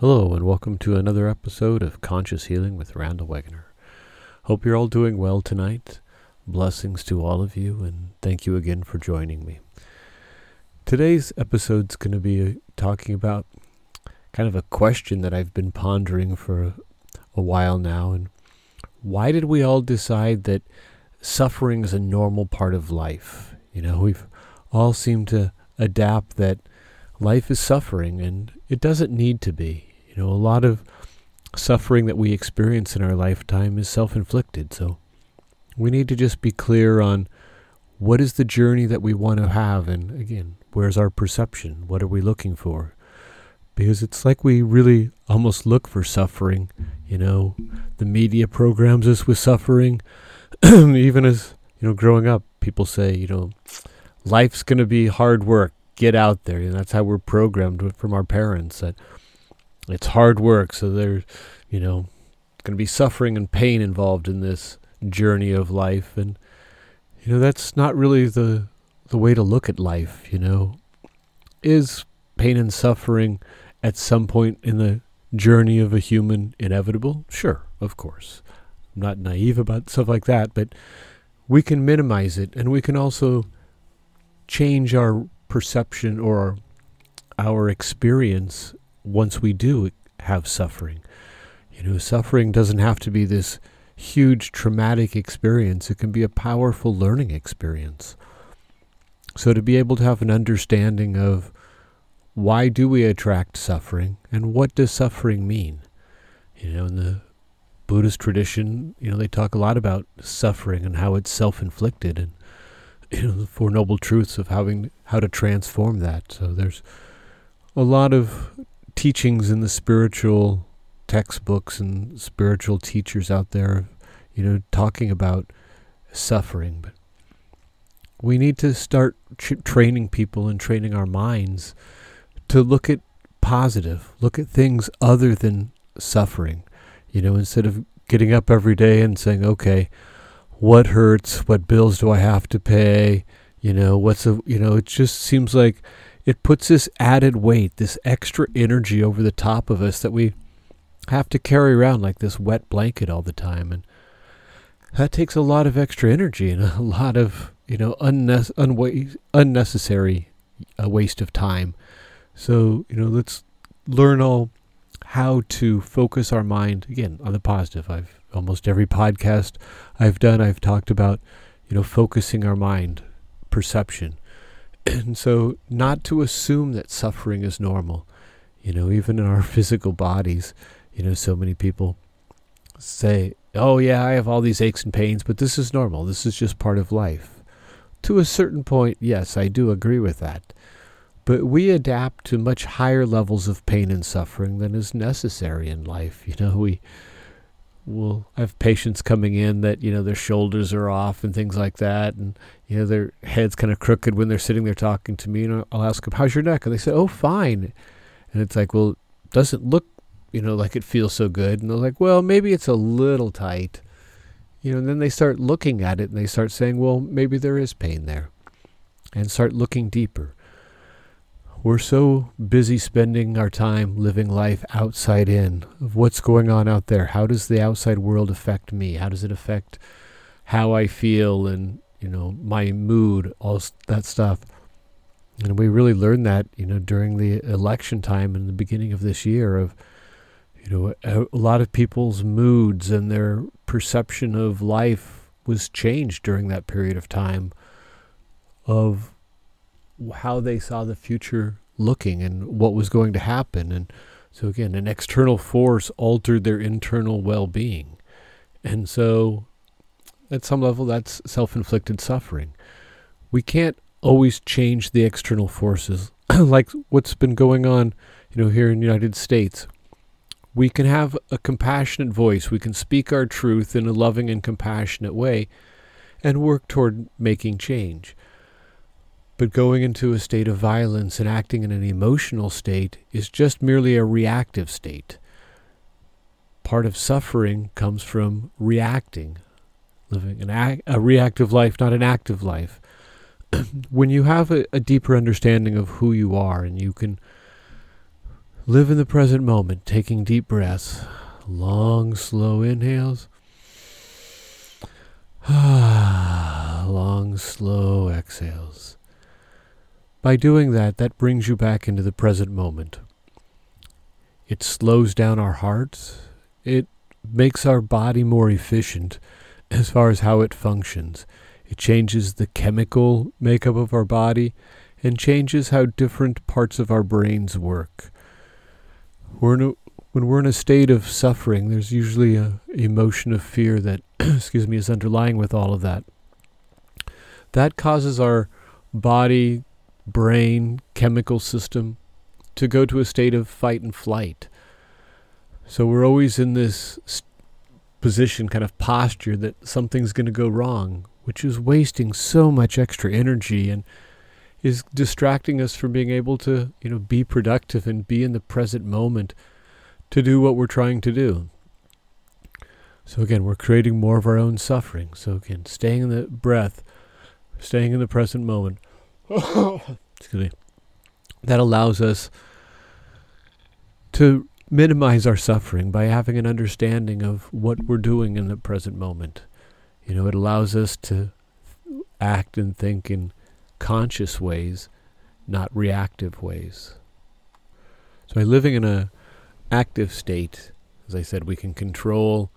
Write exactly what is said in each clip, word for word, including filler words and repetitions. Hello and welcome to another episode of Conscious Healing with Randall Wegener. Hope you're all doing well tonight. Blessings to all of you and thank you again for joining me. Today's episode's going to be talking about kind of a question that I've been pondering for a, a while now. And why did we all decide that suffering's a normal part of life? You know, we've all seemed to adapt that life is suffering and it doesn't need to be. You know, a lot of suffering that we experience in our lifetime is self-inflicted. So we need to just be clear on what is the journey that we want to have. And again, where's our perception? What are we looking for? Because it's like we really almost look for suffering. You know, the media programs us with suffering. Even as, you know, growing up, people say, you know, life's going to be hard work. Get out there. And that's how we're programmed from our parents, that it's hard work. So there's, you know, going to be suffering and pain involved in this journey of life. And, you know, that's not really the, the way to look at life, you know. Is pain and suffering at some point in the journey of a human inevitable? Sure, of course. I'm not naive about stuff like that, but we can minimize it and we can also change our perception or our experience once we do have suffering. You know, suffering doesn't have to be this huge traumatic experience. It can be a powerful learning experience. So to be able to have an understanding of why do we attract suffering and what does suffering mean? You know, in the Buddhist tradition, you know, they talk a lot about suffering and how it's self-inflicted and, you know, the Four Noble Truths of having how to transform that. So there's a lot of teachings in the spiritual textbooks and spiritual teachers out there, you know, talking about suffering. But we need to start tr- training people and training our minds to look at positive, look at things other than suffering. You know, instead of getting up every day and saying, okay, what hurts? What bills do I have to pay? You know, what's a, you know, it just seems like it puts this added weight, this extra energy over the top of us that we have to carry around like this wet blanket all the time. And that takes a lot of extra energy and a lot of, you know, unne- unwa- unnecessary uh, waste of time. So, you know, let's learn all how to focus our mind, again, on the positive. I've almost every podcast I've done, I've talked about, you know, focusing our mind, perception. And so not to assume that suffering is normal, you know, even in our physical bodies. You know, so many people say, oh yeah, I have all these aches and pains, but this is normal. This is just part of life. To a certain point, yes, I do agree with that. But we adapt to much higher levels of pain and suffering than is necessary in life. You know, we will have patients coming in that, you know, their shoulders are off and things like that. And, you know, their head's kind of crooked when they're sitting there talking to me. And I'll ask them, how's your neck? And they say, oh, fine. And it's like, well, it doesn't look, you know, like it feels so good. And they're like, well, maybe it's a little tight. You know, and then they start looking at it and they start saying, well, maybe there is pain there. And start looking deeper. We're so busy spending our time living life outside in, of what's going on out there. How does the outside world affect me? How does it affect how I feel and, you know, my mood, all that stuff. And we really learned that, you know, during the election time in the beginning of this year of, you know, a lot of people's moods and their perception of life was changed during that period of time of how they saw the future looking and what was going to happen. And so again, an external force altered their internal well-being. And so at some level, that's self-inflicted suffering. We can't always change the external forces. Like what's been going on, you know, here in the United States. We can have a compassionate voice. We can speak our truth in a loving and compassionate way and work toward making change. But going into a state of violence and acting in an emotional state is just merely a reactive state. Part of suffering comes from reacting, living an act, a reactive life, not an active life. When you have a, a deeper understanding of who you are and you can Live in the present moment, taking deep breaths, long, slow inhales, long, slow exhales. By doing that, that brings you back into the present moment. It slows down our hearts. It makes our body more efficient as far as how it functions. It changes the chemical makeup of our body and changes how different parts of our brains work. We're in a, when we're in a state of suffering, there's usually an emotion of fear that, excuse me, is underlying with all of that. That causes our body, brain, chemical system to go to a state of fight and flight. So we're always in this st- position, kind of posture that something's going to go wrong, which is wasting so much extra energy and is distracting us from being able to, you know, be productive and be in the present moment to do what we're trying to do. So again, we're creating more of our own suffering. So again, staying in the breath, staying in the present moment, excuse me, that allows us to minimize our suffering by having an understanding of what we're doing in the present moment. You know, it allows us to act and think in conscious ways, not reactive ways. So by living in a active state, as I said, we can control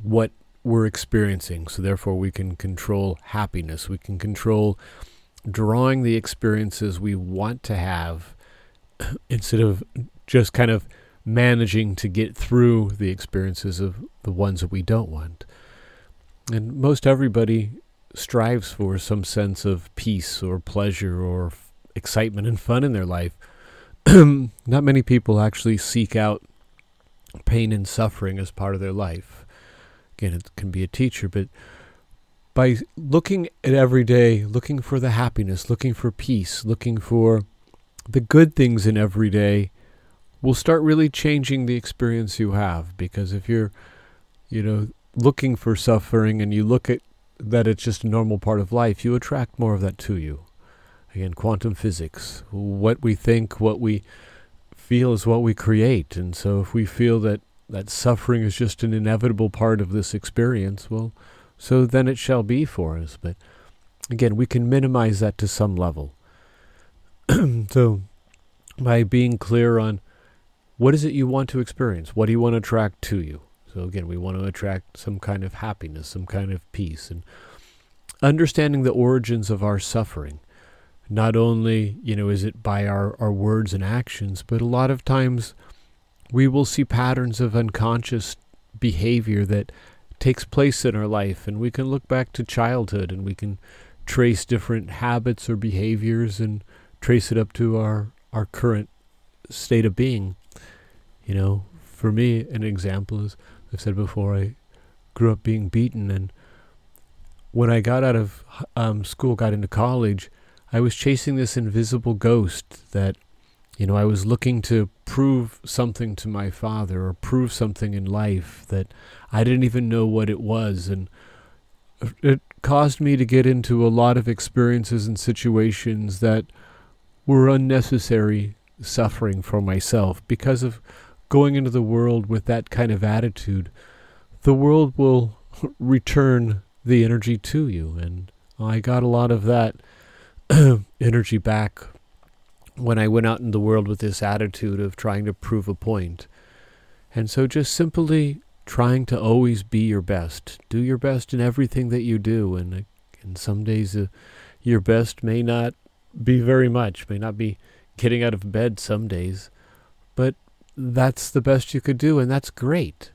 what we're experiencing. So therefore we can control happiness. We can control drawing the experiences we want to have instead of just kind of managing to get through the experiences of the ones that we don't want. And most everybody strives for some sense of peace or pleasure or f- excitement and fun in their life. Not many people actually seek out pain and suffering as part of their life. Again, it can be a teacher, but by looking at every day, looking for the happiness, looking for peace, looking for the good things in every day, we'll start really changing the experience you have. Because if you're, you know, looking for suffering and you look at that it's just a normal part of life, you attract more of that to you. Again, quantum physics. What we think, what we feel is what we create. And so if we feel that, that suffering is just an inevitable part of this experience, well, so then it shall be for us. But again, we can minimize that to some level. So by being clear on what is it you want to experience, what do you want to attract to you? So again, we want to attract some kind of happiness, some kind of peace, and understanding the origins of our suffering. Not only, you know, is it by our, our words and actions, but a lot of times we will see patterns of unconscious behavior that takes place in our life, and we can look back to childhood and we can trace different habits or behaviors and trace it up to our, our current state of being. You know, for me, an example is, I've said before, I grew up being beaten, and when I got out of um, school, got into college, I was chasing this invisible ghost that, you know, I was looking to prove something to my father or prove something in life that I didn't even know what it was. And it caused me to get into a lot of experiences and situations that were unnecessary suffering for myself because of going into the world with that kind of attitude. The world will return the energy to you. And I got a lot of that energy back when I went out in the world with this attitude of trying to prove a point. And so just simply trying to always be your best. Do your best in everything that you do. And, and some days uh, your best may not be very much, may not be getting out of bed some days, but that's the best you could do, and that's great.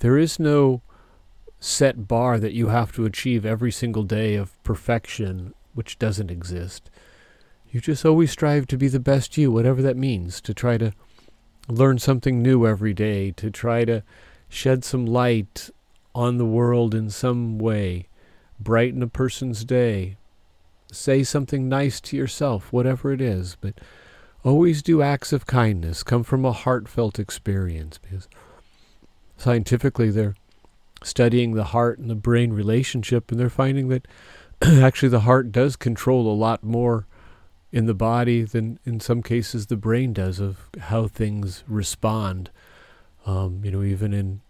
There is no set bar that you have to achieve every single day of perfection, which doesn't exist. You just always strive to be the best you, whatever that means, to try to learn something new every day, to try to shed some light on the world in some way, brighten a person's day, say something nice to yourself, whatever it is. But always do acts of kindness, come from a heartfelt experience, because scientifically they're studying the heart and the brain relationship, and they're finding that actually the heart does control a lot more in the body than in some cases the brain does of how things respond. Um, you know, even in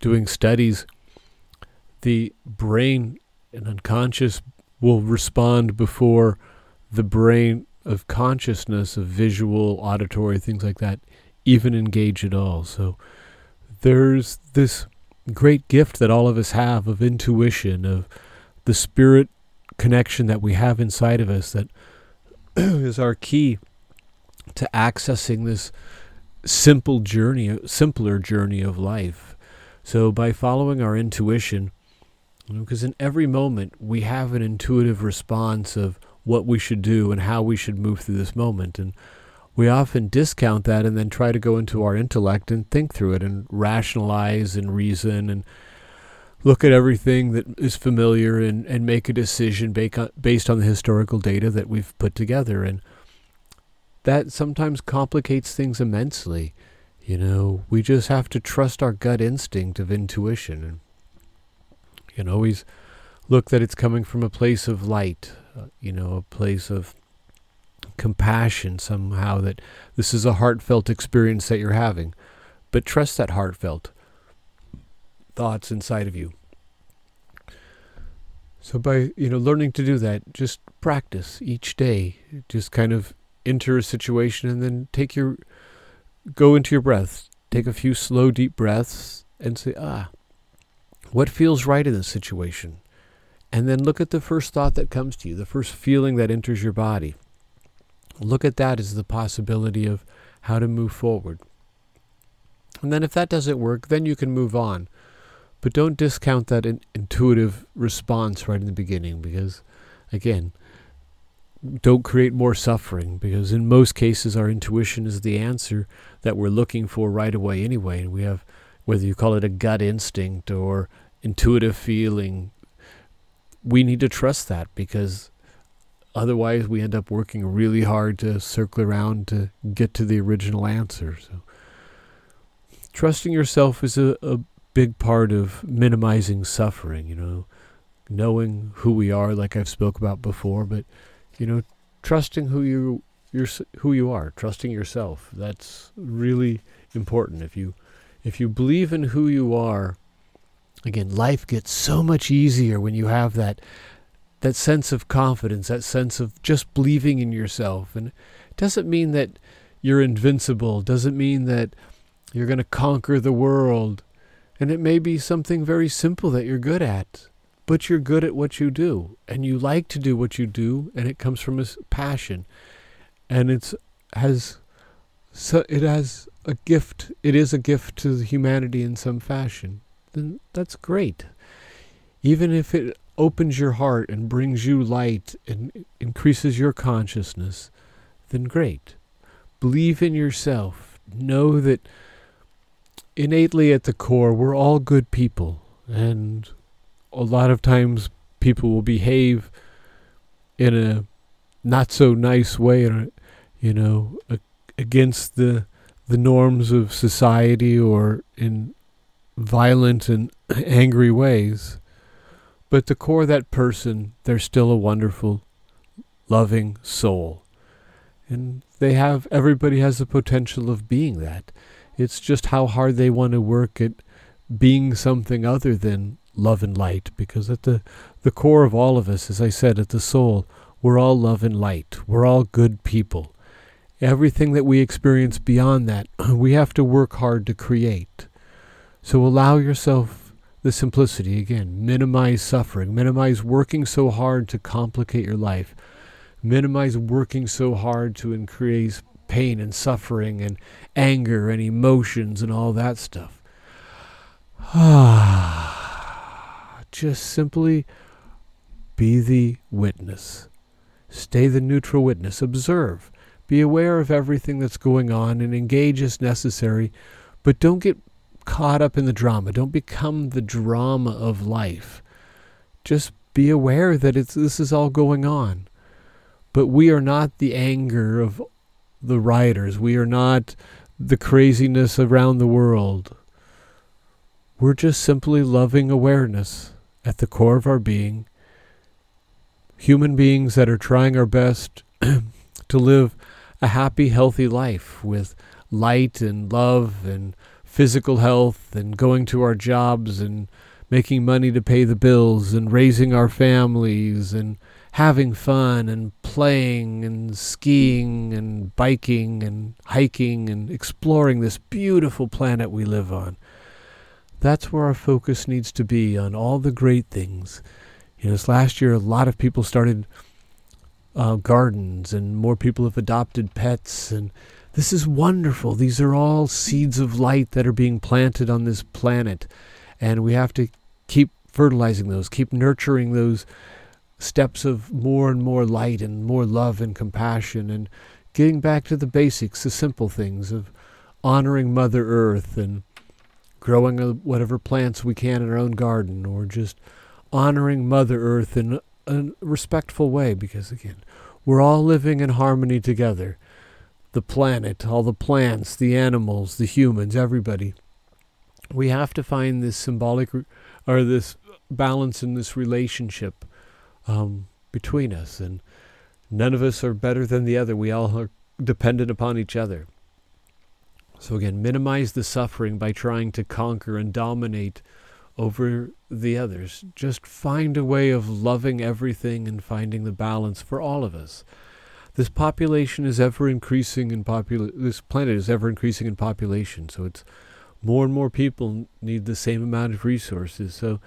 doing studies, the brain and unconscious will respond before the brain of consciousness, of visual, auditory, things like that, even engage at all. So there's this great gift that all of us have of intuition, of the spirit connection that we have inside of us that is our key to accessing this simple journey, simpler journey of life. So by following our intuition, because in every moment we have an intuitive response of what we should do and how we should move through this moment. And we often discount that and then try to go into our intellect and think through it and rationalize and reason and look at everything that is familiar and, and make a decision based on the historical data that we've put together. And that sometimes complicates things immensely. You know, we just have to trust our gut instinct of intuition. And you can always look that it's coming from a place of light, uh, you know, a place of compassion somehow, that this is a heartfelt experience that you're having. But trust that heartfelt thoughts inside of you. So by, you know, learning to do that, just practice each day. Just kind of enter a situation and then take your, go into your breath. Take a few slow, deep breaths and say, ah, what feels right in this situation? And then look at the first thought that comes to you, the first feeling that enters your body. Look at that as the possibility of how to move forward. And then if that doesn't work, then you can move on. But don't discount that in- intuitive response right in the beginning, because, again, don't create more suffering, because in most cases our intuition is the answer that we're looking for right away anyway. And we have, whether you call it a gut instinct or intuitive feeling, we need to trust that, because otherwise, we end up working really hard to circle around to get to the original answer. So, trusting yourself is a, a big part of minimizing suffering, you know, knowing who we are, like I've spoke about before, but, you know, trusting who you you're, who you are, trusting yourself. That's really important. If you, if you believe in who you are, again, life gets so much easier when you have that that sense of confidence, that sense of just believing in yourself. And it doesn't mean that you're invincible, doesn't mean that you're going to conquer the world. And it may be something very simple that you're good at, but you're good at what you do, and you like to do what you do, and it comes from a passion. And it's has so it has a gift, it is a gift to humanity in some fashion. Then that's great. Even if it opens your heart and brings you light and increases your consciousness, then great. Believe in yourself. Know that innately at the core, we're all good people. And a lot of times people will behave in a not so nice way, or, you know, against the the norms of society, or in violent and angry ways. But at the core of that person, they're still a wonderful, loving soul. And they have, everybody has the potential of being that. It's just how hard they want to work at being something other than love and light. Because at the, the core of all of us, as I said, at the soul, we're all love and light. We're all good people. Everything that we experience beyond that, we have to work hard to create. So allow yourself the simplicity, again, minimize suffering, minimize working so hard to complicate your life, minimize working so hard to increase pain and suffering and anger and emotions and all that stuff. Just simply be the witness. Stay the neutral witness. Observe. Be aware of everything that's going on and engage as necessary, but don't get caught up in the drama. Don't become the drama of life. Just be aware that it's this is all going on. But we are not the anger of the rioters. We are not the craziness around the world. We're just simply loving awareness at the core of our being. Human beings that are trying our best to live a happy, healthy life with light and love and physical health and going to our jobs and making money to pay the bills and raising our families and having fun and playing and skiing and biking and hiking and exploring this beautiful planet we live on. That's where our focus needs to be, on all the great things. You know, this last year, a lot of people started uh, gardens, and more people have adopted pets, and this is wonderful. These are all seeds of light that are being planted on this planet, and we have to keep fertilizing those, keep nurturing those steps of more and more light and more love and compassion, and getting back to the basics, the simple things of honoring Mother Earth and growing whatever plants we can in our own garden, or just honoring Mother Earth in a respectful way, because, again, we're all living in harmony together. The planet, all the plants, the animals, the humans, everybody. We have to find this symbolic or this balance in this relationship um, between us. And none of us are better than the other. We all are dependent upon each other. So again, minimize the suffering by trying to conquer and dominate over the others. Just find a way of loving everything and finding the balance for all of us. This population is ever increasing in popula- this planet is ever increasing in population, so it's more and more people need the same amount of resources. So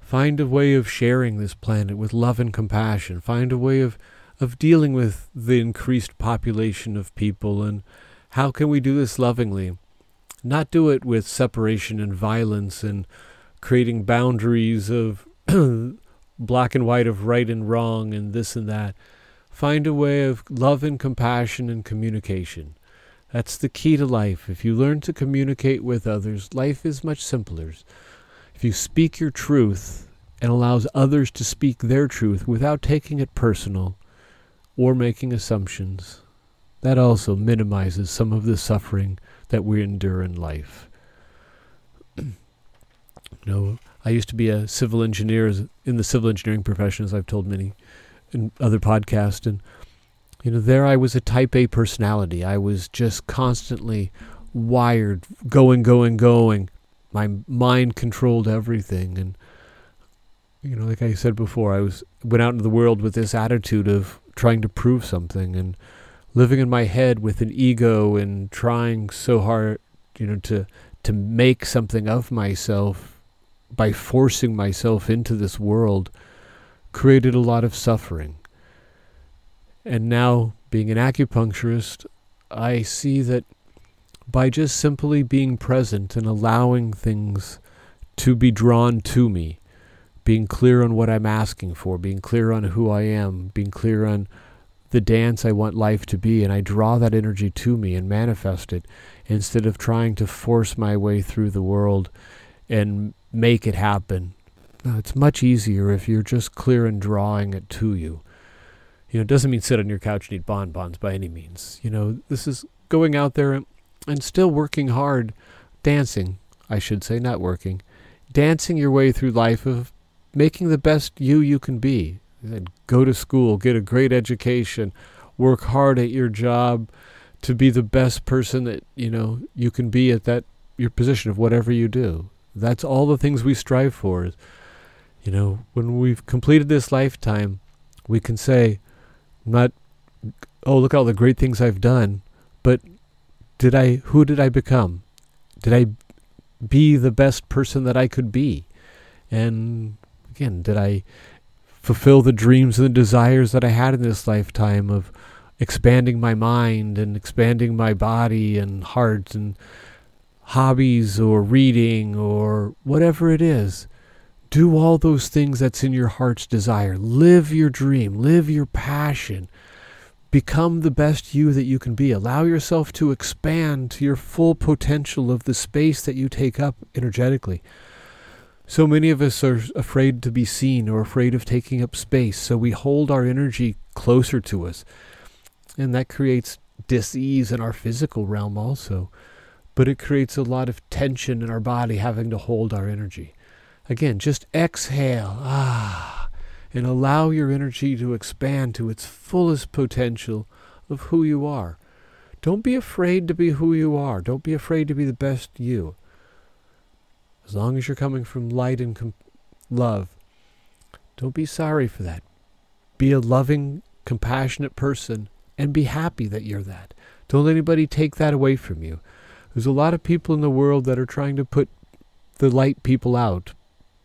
find a way of sharing this planet with love and compassion. Find a way of, of dealing with the increased population of people, and how can we do this lovingly? Not do it with separation and violence and creating boundaries of black and white, of right and wrong and this and that. Find a way of love and compassion and communication. That's the key to life. If you learn to communicate with others, life is much simpler. If you speak your truth and allows others to speak their truth without taking it personal or making assumptions, that also minimizes some of the suffering that we endure in life. You know, I used to be a civil engineer, in the civil engineering profession, as I've told many in other podcasts, and you know, there I was a type A personality. I was just constantly wired, going, going, going. My mind controlled everything, and you know, like I said before, I was went out into the world with this attitude of trying to prove something and living in my head with an ego and trying so hard, you know, to to make something of myself by forcing myself into this world, created a lot of suffering. And now, being an acupuncturist, I see that by just simply being present and allowing things to be drawn to me, being clear on what I'm asking for, being clear on who I am, being clear on the dance I want life to be, and I draw that energy to me and manifest it, instead of trying to force my way through the world and make it happen. No, it's much easier if you're just clear and drawing it to you. You know, it doesn't mean sit on your couch and eat bonbons by any means. You know, this is going out there and, and still working hard, dancing, I should say, not working, dancing your way through life of making the best you you can be. And go to school, get a great education, work hard at your job to be the best person that, you know, you can be at that, your position of whatever you do. That's all the things we strive for. You know, when we've completed this lifetime, we can say, not, oh, look at all the great things I've done, but did I, who did I become? Did I be the best person that I could be? And again, did I fulfill the dreams and the desires that I had in this lifetime of expanding my mind and expanding my body and heart and hobbies or reading or whatever it is? Do all those things that's in your heart's desire. Live your dream. Live your passion. Become the best you that you can be. Allow yourself to expand to your full potential of the space that you take up energetically. So many of us are afraid to be seen or afraid of taking up space, so we hold our energy closer to us. And that creates dis-ease in our physical realm also. But it creates a lot of tension in our body having to hold our energy. Again, just exhale, ah, and allow your energy to expand to its fullest potential of who you are. Don't be afraid to be who you are. Don't be afraid to be the best you. As long as you're coming from light and com- love, don't be sorry for that. Be a loving, compassionate person and be happy that you're that. Don't let anybody take that away from you. There's a lot of people in the world that are trying to put the light people out,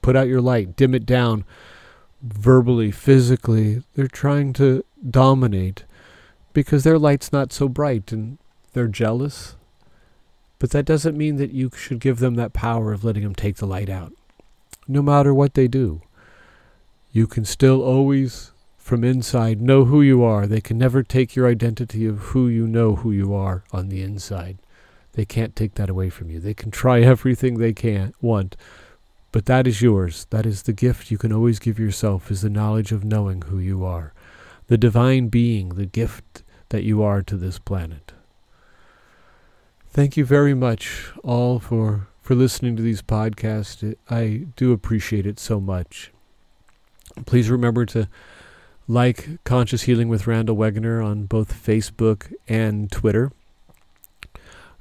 put out your light, dim it down verbally, physically. They're trying to dominate because their light's not so bright and they're jealous. But that doesn't mean that you should give them that power of letting them take the light out. No matter what they do, you can still always, from inside, know who you are. They can never take your identity of who you know who you are on the inside. They can't take that away from you. They can try everything they can want, but that is yours. That is the gift you can always give yourself, is the knowledge of knowing who you are. The divine being, the gift that you are to this planet. Thank you very much all for, for listening to these podcasts. I do appreciate it so much. Please remember to like Conscious Healing with Randall Wegener on both Facebook and Twitter.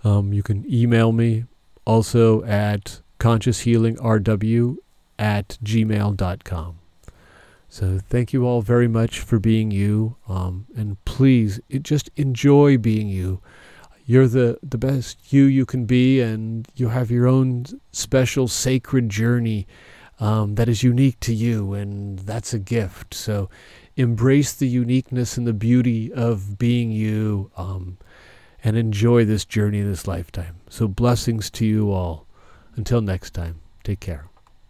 Um, you can email me also at conscious healing r w at gmail dot com. So thank you all very much for being you. Um, and please it, just enjoy being you. You're the, the best you you can be, and you have your own special sacred journey um, that is unique to you, and that's a gift. So embrace the uniqueness and the beauty of being you um, and enjoy this journey, this lifetime. So blessings to you all. Until next time, take care.